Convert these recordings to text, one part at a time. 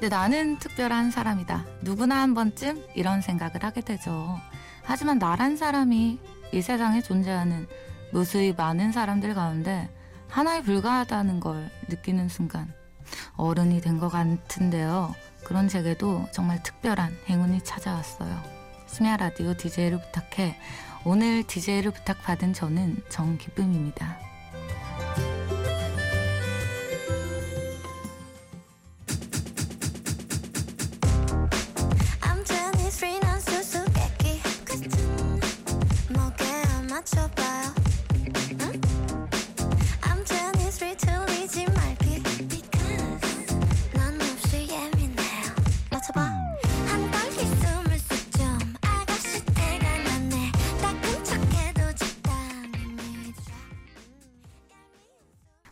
근데 나는 특별한 사람이다. 누구나 한 번쯤 이런 생각을 하게 되죠. 하지만 나란 사람이 이 세상에 존재하는 무수히 많은 사람들 가운데 하나에 불과하다는 걸 느끼는 순간 어른이 된 것 같은데요. 그런 제게도 정말 특별한 행운이 찾아왔어요. 심야 라디오 DJ를 부탁해. 오늘 DJ를 부탁받은 저는 정기쁨입니다.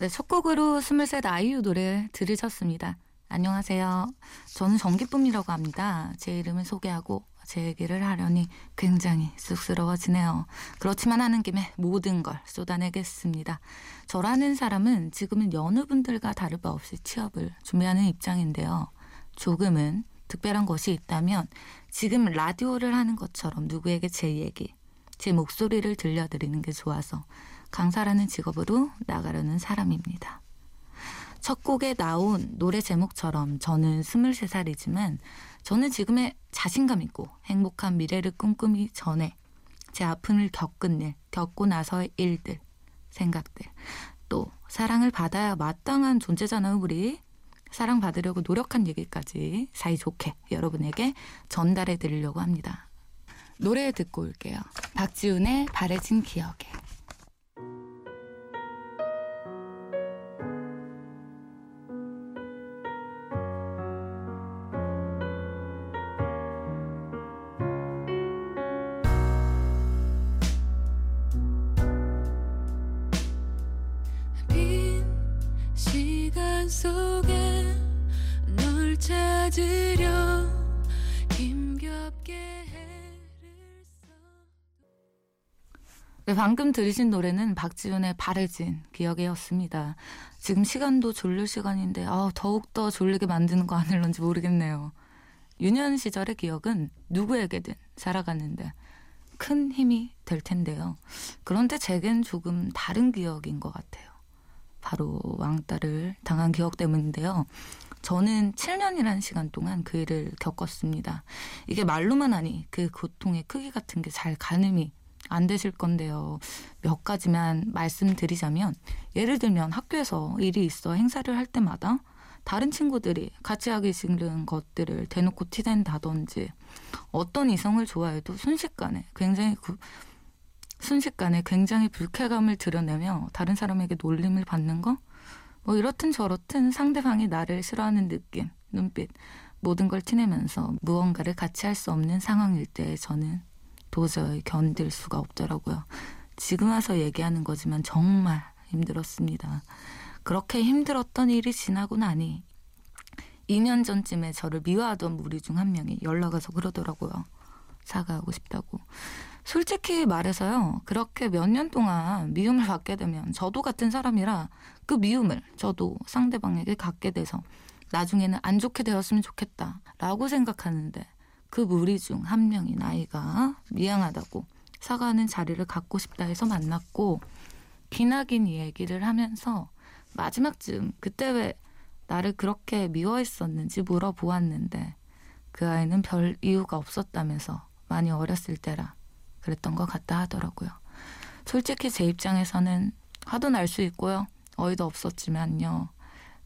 네, 첫 곡으로 23 아이유 노래 들으셨습니다. 안녕하세요. 저는 정기쁨이라고 합니다. 제 이름을 소개하고 제 얘기를 하려니 굉장히 쑥스러워지네요. 그렇지만 하는 김에 모든 걸 쏟아내겠습니다. 저라는 사람은 지금은 여느 분들과 다를 바 없이 취업을 준비하는 입장인데요. 조금은 특별한 것이 있다면 지금 라디오를 하는 것처럼 누구에게 제 얘기, 제 목소리를 들려드리는 게 좋아서 강사라는 직업으로 나가려는 사람입니다. 첫 곡에 나온 노래 제목처럼 저는 23살이지만 저는 지금의 자신감 있고 행복한 미래를 꿈꾸기 전에 제 아픔을 겪은 일, 겪고 나서의 일들, 생각들, 또 사랑을 받아야 마땅한 존재잖아요, 우리. 사랑받으려고 노력한 얘기까지 사이좋게 여러분에게 전달해 드리려고 합니다. 노래 듣고 올게요. 박지훈의 바래진 기억에. 네, 방금 들으신 노래는 박지윤의 바래진 기억이었습니다. 지금 시간도 졸릴 시간인데 더욱더 졸리게 만드는 거 아닐런지 모르겠네요. 유년 시절의 기억은 누구에게든 살아가는데 큰 힘이 될 텐데요. 그런데 제겐 조금 다른 기억인 것 같아요. 바로 왕따를 당한 기억 때문인데요. 저는 7년이라는 시간 동안 그 일을 겪었습니다. 이게 말로만 하니 그 고통의 크기 같은 게 잘 가늠이 안 되실 건데요. 몇 가지만 말씀드리자면 예를 들면 학교에서 일이 있어 행사를 할 때마다 다른 친구들이 같이 하기 싫은 것들을 대놓고 티댄다든지 어떤 이성을 좋아해도 순식간에 굉장히 불쾌감을 드러내며 다른 사람에게 놀림을 받는 거? 뭐 이렇든 저렇든 상대방이 나를 싫어하는 느낌, 눈빛, 모든 걸 티내면서 무언가를 같이 할 수 없는 상황일 때 저는 도저히 견딜 수가 없더라고요. 지금 와서 얘기하는 거지만 정말 힘들었습니다. 그렇게 힘들었던 일이 지나고 나니 2년 전쯤에 저를 미워하던 무리 중 한 명이 연락 와서 그러더라고요. 사과하고 싶다고. 솔직히 말해서요. 그렇게 몇 년 동안 미움을 받게 되면 저도 같은 사람이라 그 미움을 저도 상대방에게 갖게 돼서 나중에는 안 좋게 되었으면 좋겠다라고 생각하는데 그 무리 중 한 명인 아이가 미안하다고 사과하는 자리를 갖고 싶다 해서 만났고 기나긴 이 얘기를 하면서 마지막쯤 그때 왜 나를 그렇게 미워했었는지 물어보았는데 그 아이는 별 이유가 없었다면서 많이 어렸을 때라 그랬던 것 같다 하더라고요. 솔직히 제 입장에서는 화도 날 수 있고요. 어이도 없었지만요.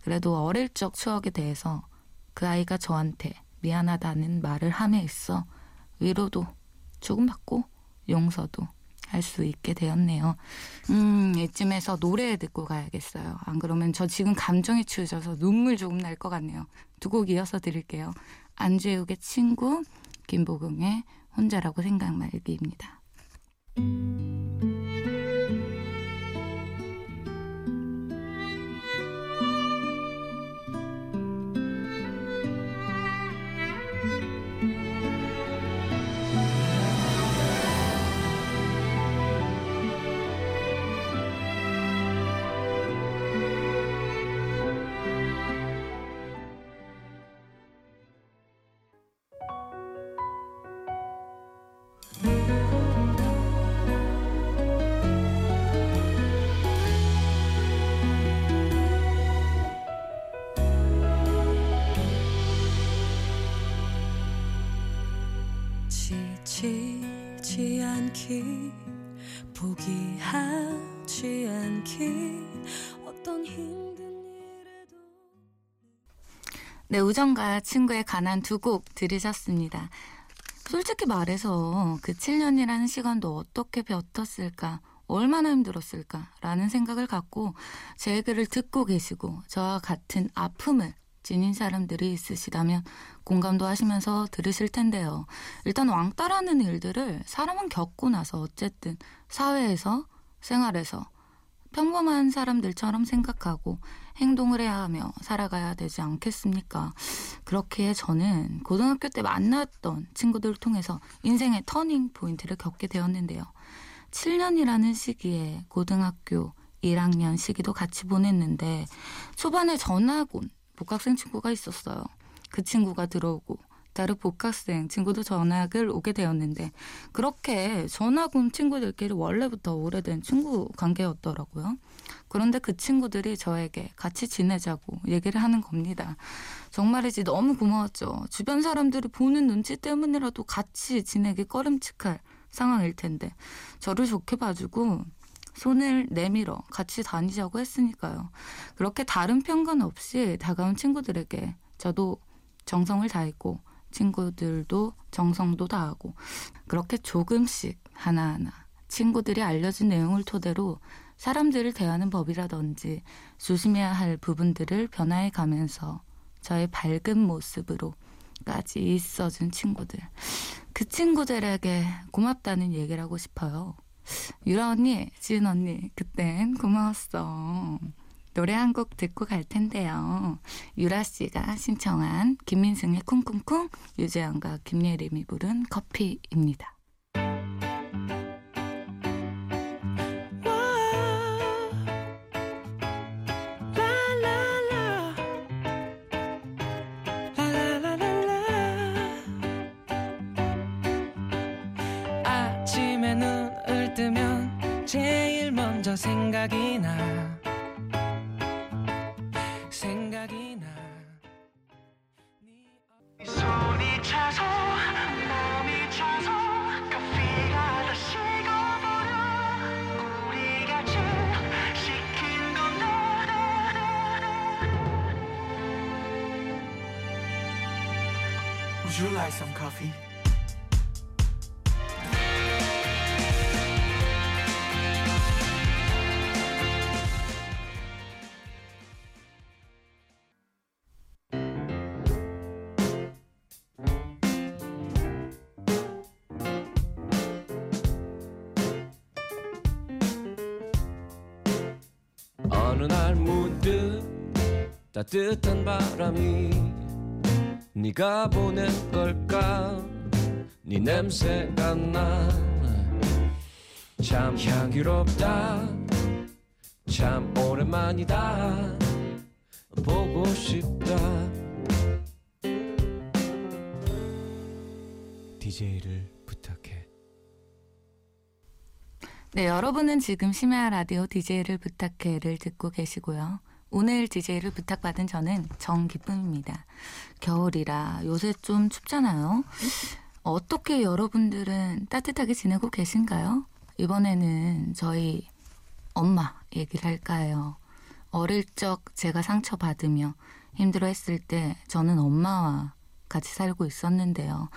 그래도 어릴 적 추억에 대해서 그 아이가 저한테 미안하다는 말을 함에 있어 위로도 조금 받고 용서도 할 수 있게 되었네요. 이쯤에서 노래 듣고 가야겠어요. 안 그러면 저 지금 감정이 치우쳐서 눈물 조금 날 것 같네요. 두 곡 이어서 드릴게요. 안재욱의 친구, 김보경의 혼자라고 생각 말기입니다. 네, 우정과 친구에 관한 두 곡 들으셨습니다. 솔직히 말해서 그 7년이라는 시간도 어떻게 뱉었을까, 얼마나 힘들었을까라는 생각을 갖고 제 얘기를 듣고 계시고 저와 같은 아픔을 지닌 사람들이 있으시다면 공감도 하시면서 들으실 텐데요. 일단 왕따라는 일들을 사람은 겪고 나서 어쨌든 사회에서, 생활에서 평범한 사람들처럼 생각하고 행동을 해야 하며 살아가야 되지 않겠습니까? 그렇게 저는 고등학교 때 만났던 친구들을 통해서 인생의 터닝 포인트를 겪게 되었는데요. 7년이라는 시기에 고등학교 1학년 시기도 같이 보냈는데 초반에 전학 온 복학생 친구가 있었어요. 그 친구가 들어오고 다른 복학생 친구도 전학을 오게 되었는데 그렇게 전학 온 친구들끼리 원래부터 오래된 친구 관계였더라고요. 그런데 그 친구들이 저에게 같이 지내자고 얘기를 하는 겁니다. 정말이지 너무 고마웠죠. 주변 사람들이 보는 눈치 때문이라도 같이 지내기 꺼림칙할 상황일 텐데 저를 좋게 봐주고 손을 내밀어 같이 다니자고 했으니까요. 그렇게 다른 편견 없이 다가온 친구들에게 저도 정성을 다했고 친구들도 정성도 다하고 그렇게 조금씩 하나하나 친구들이 알려준 내용을 토대로 사람들을 대하는 법이라든지 조심해야 할 부분들을 변화해가면서 저의 밝은 모습으로까지 있어준 친구들, 그 친구들에게 고맙다는 얘기를 하고 싶어요. 유라 언니, 지은 언니, 그땐 고마웠어. 노래 한 곡 듣고 갈 텐데요. 유라 씨가 신청한 김민승의 쿵쿵쿵, 유재현과 김예림이 부른 커피입니다. 생각이 나 손이 차서 마음이 차서 커피가 다 식어버려 우리가 진 시킨 건데 Would you like some coffee? 어느 날 문득 따뜻한 바람이 네가 보낸 걸까 네 냄새가 나 참 향기롭다 참 오랜만이다 보고 싶다 DJ를 부탁해. 네, 여러분은 지금 심야 라디오 DJ를 부탁해를 듣고 계시고요. 오늘 DJ를 부탁받은 저는 정기쁨입니다. 겨울이라 요새 좀 춥잖아요. 어떻게 여러분들은 따뜻하게 지내고 계신가요? 이번에는 저희 엄마 얘기를 할까요? 어릴 적 제가 상처받으며 힘들어했을 때 저는 엄마와 같이 살고 있었는데요.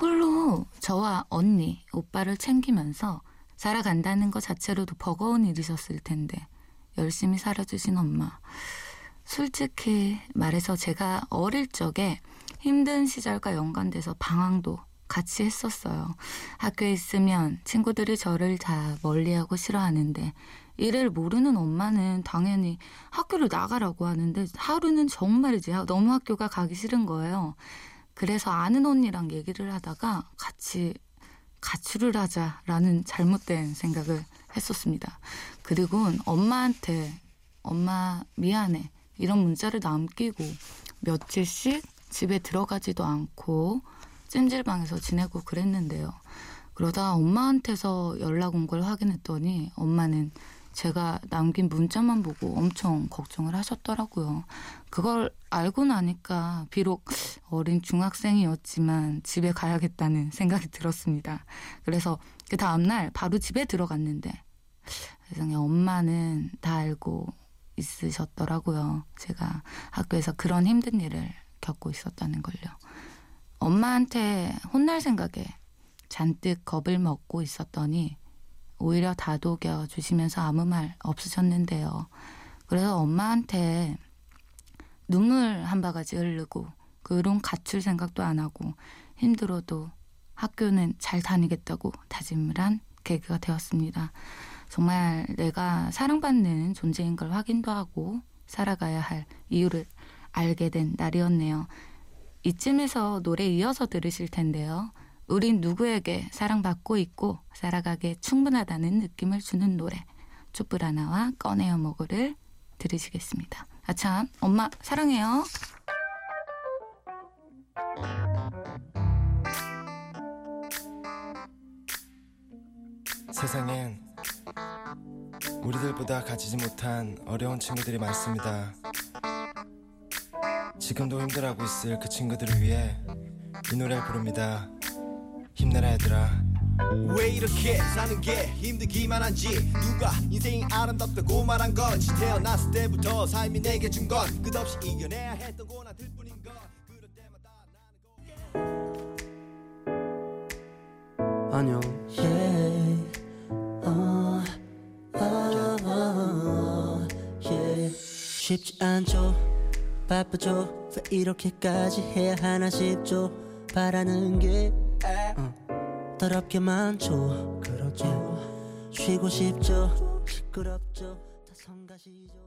홀로 저와 언니, 오빠를 챙기면서 살아간다는 것 자체로도 버거운 일이셨을 텐데 열심히 살아주신 엄마. 솔직히 말해서 제가 어릴 적에 힘든 시절과 연관돼서 방황도 같이 했었어요. 학교에 있으면 친구들이 저를 다 멀리하고 싫어하는데 이를 모르는 엄마는 당연히 학교를 나가라고 하는데 하루는 정말이지 너무 학교가 가기 싫은 거예요. 그래서 아는 언니랑 얘기를 하다가 같이 가출을 하자라는 잘못된 생각을 했었습니다. 그리고 엄마한테 엄마 미안해 이런 문자를 남기고 며칠씩 집에 들어가지도 않고 찜질방에서 지내고 그랬는데요. 그러다 엄마한테서 연락 온 걸 확인했더니 엄마는 제가 남긴 문자만 보고 엄청 걱정을 하셨더라고요. 그걸 알고 나니까 비록 어린 중학생이었지만 집에 가야겠다는 생각이 들었습니다. 그래서 그 다음날 바로 집에 들어갔는데 세상에 엄마는 다 알고 있으셨더라고요. 제가 학교에서 그런 힘든 일을 겪고 있었다는 걸요. 엄마한테 혼날 생각에 잔뜩 겁을 먹고 있었더니 오히려 다독여 주시면서 아무 말 없으셨는데요. 그래서 엄마한테 눈물 한 바가지 흐르고 그런 갖출 생각도 안 하고 힘들어도 학교는 잘 다니겠다고 다짐을 한 계기가 되었습니다. 정말 내가 사랑받는 존재인 걸 확인도 하고 살아가야 할 이유를 알게 된 날이었네요. 이쯤에서 노래 이어서 들으실 텐데요. 우린 누구에게 사랑받고 있고 살아가기에 충분하다는 느낌을 주는 노래 촛불 하나와 꺼내어 먹으를 들으시겠습니다. 아참, 엄마 사랑해요. 세상엔 우리들보다 가지지 못한 어려운 친구들이 많습니다. 지금도 힘들어하고 있을 그 친구들을 위해 이 노래를 부릅니다. 힘내라 얘들아. 왜 이렇게 사는 게 힘들기만 한지 누가 인생이 아름답다고 말한 건지 태어났을 때부터 삶이 내게 준 건 끝없이 이겨내야 했던 고난들 뿐인 건 그럴 때마다 나는 안녕 yeah. Yeah. 쉽지 않죠 바쁘죠 왜 이렇게까지 해야 하나 싶죠 바라는 게 더럽게 많죠 그렇죠 쉬고 싶죠 시끄럽죠 다 성가시죠.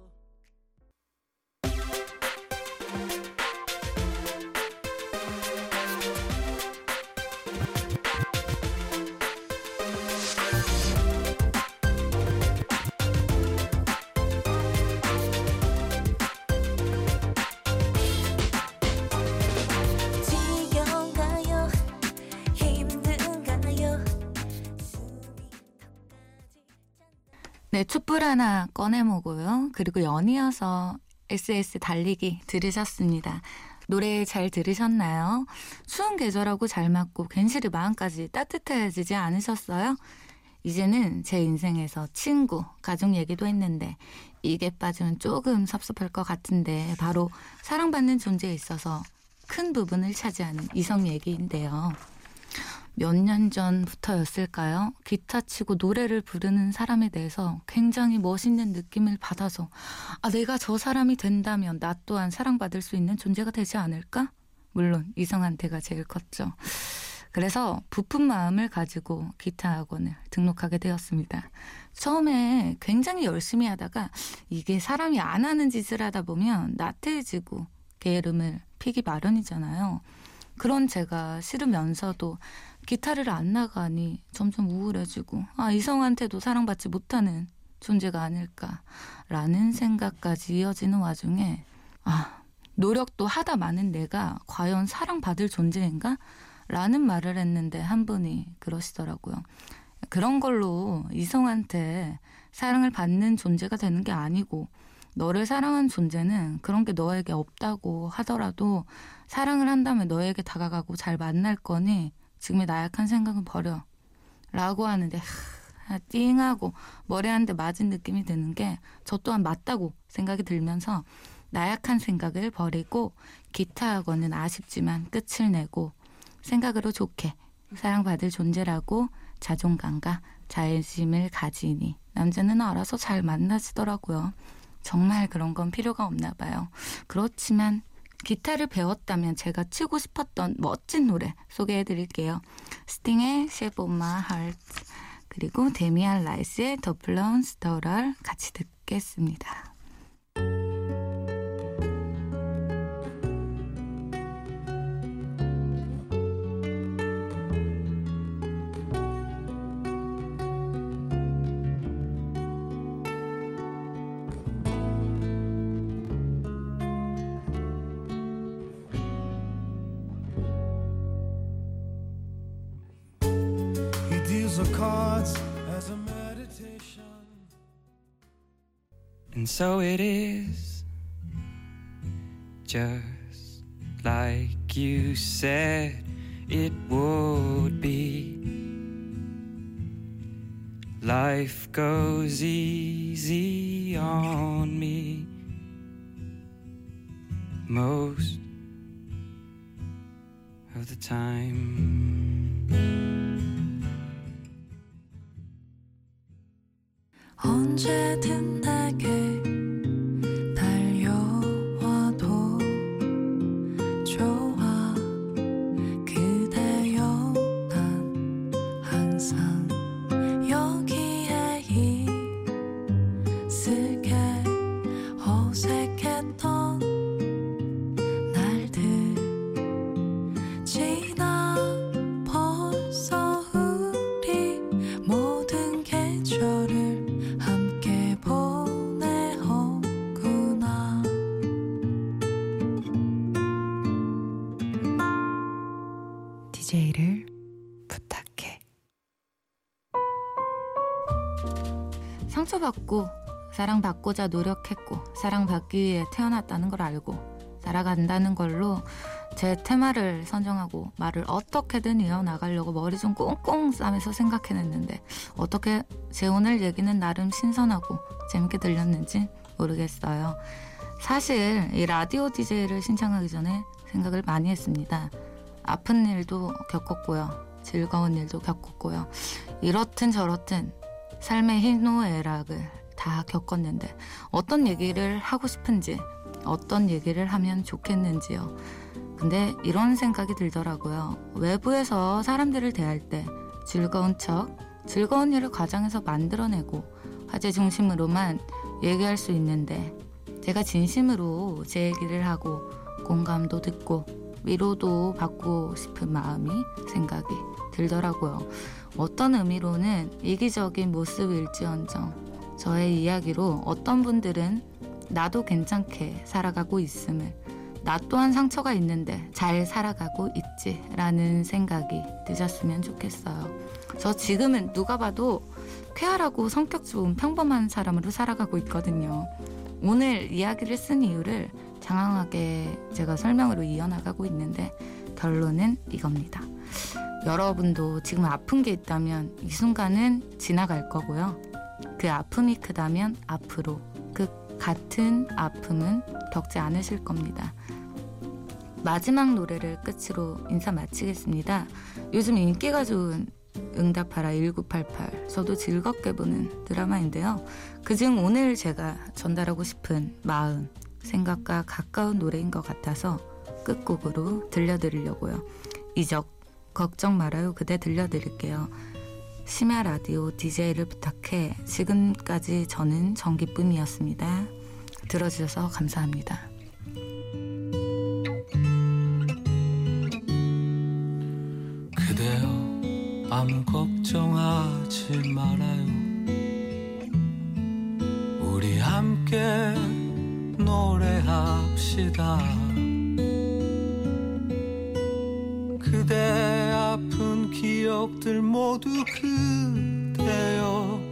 네, 촛불 하나 꺼내 먹어요. 그리고 연이어서 SS 달리기 들으셨습니다. 노래 잘 들으셨나요? 추운 계절하고 잘 맞고 괜시리 마음까지 따뜻해지지 않으셨어요? 이제는 제 인생에서 친구, 가족 얘기도 했는데 이게 빠지면 조금 섭섭할 것 같은데 바로 사랑받는 존재에 있어서 큰 부분을 차지하는 이성 얘기인데요. 몇 년 전부터였을까요? 기타 치고 노래를 부르는 사람에 대해서 굉장히 멋있는 느낌을 받아서 아, 내가 저 사람이 된다면 나 또한 사랑받을 수 있는 존재가 되지 않을까? 물론 이성한테가 제일 컸죠. 그래서 부푼 마음을 가지고 기타 학원을 등록하게 되었습니다. 처음에 굉장히 열심히 하다가 이게 사람이 안 하는 짓을 하다 보면 나태해지고 게으름을 피기 마련이잖아요. 그런 제가 싫으면서도 기타를 안 나가니 점점 우울해지고 아, 이성한테도 사랑받지 못하는 존재가 아닐까라는 생각까지 이어지는 와중에 아, 노력도 하다 마는 내가 과연 사랑받을 존재인가? 라는 말을 했는데 한 분이 그러시더라고요. 그런 걸로 이성한테 사랑을 받는 존재가 되는 게 아니고 너를 사랑한 존재는 그런 게 너에게 없다고 하더라도 사랑을 한다면 너에게 다가가고 잘 만날 거니 지금의 나약한 생각은 버려 라고 하는데 띵하고 머리 한 대 맞은 느낌이 드는 게 저 또한 맞다고 생각이 들면서 나약한 생각을 버리고 기타 학원은 아쉽지만 끝을 내고 생각으로 좋게 사랑받을 존재라고 자존감과 자애심을 가지니 남자는 알아서 잘 만나지더라고요. 정말 그런 건 필요가 없나 봐요. 그렇지만 기타를 배웠다면 제가 치고 싶었던 멋진 노래 소개해드릴게요. 스팅의 Shape of My Heart 그리고 데미안 라이스의 The Brown Storer 같이 듣겠습니다. And so it is, just like you said it would be. Life goes easy on me. Most of the time. 언제든 내게 DJ를 부탁해. 상처받고 사랑받고자 노력했고 사랑받기 위해 태어났다는 걸 알고 살아간다는 걸로 제 테마를 선정하고 말을 어떻게든 이어나가려고 머리 좀 꽁꽁 싸매서 생각해냈는데 어떻게 제 오늘 얘기는 나름 신선하고 재밌게 들렸는지 모르겠어요. 사실 이 라디오 DJ를 신청하기 전에 생각을 많이 했습니다. 아픈 일도 겪었고요. 즐거운 일도 겪었고요. 이렇든 저렇든 삶의 희노애락을 다 겪었는데 어떤 얘기를 하고 싶은지 어떤 얘기를 하면 좋겠는지요. 근데 이런 생각이 들더라고요. 외부에서 사람들을 대할 때 즐거운 척, 즐거운 일을 과장해서 만들어내고 화제 중심으로만 얘기할 수 있는데 제가 진심으로 제 얘기를 하고 공감도 듣고 위로도 받고 싶은 마음이 생각이 들더라고요. 어떤 의미로는 이기적인 모습일지언정 저의 이야기로 어떤 분들은 나도 괜찮게 살아가고 있음을 나 또한 상처가 있는데 잘 살아가고 있지 라는 생각이 드셨으면 좋겠어요. 저 지금은 누가 봐도 쾌활하고 성격 좋은 평범한 사람으로 살아가고 있거든요. 오늘 이야기를 쓴 이유를 장황하게 제가 설명으로 이어나가고 있는데 결론은 이겁니다. 여러분도 지금 아픈 게 있다면 이 순간은 지나갈 거고요. 그 아픔이 크다면 앞으로 그 같은 아픔은 겪지 않으실 겁니다. 마지막 노래를 끝으로 인사 마치겠습니다. 요즘 인기가 좋은 응답하라 1988 저도 즐겁게 보는 드라마인데요. 그중 오늘 제가 전달하고 싶은 마음 생각과 가까운 노래인 것 같아서 끝곡으로 들려드리려고요. 이적 걱정 말아요 그대 들려드릴게요. 심야 라디오 DJ를 부탁해. 지금까지 저는 정기쁨이었습니다. 들어주셔서 감사합니다. 그대여 아무 걱정하지 말아요. 우리 함께 노래합시다. 그대 아픈 기억들 모두 그대여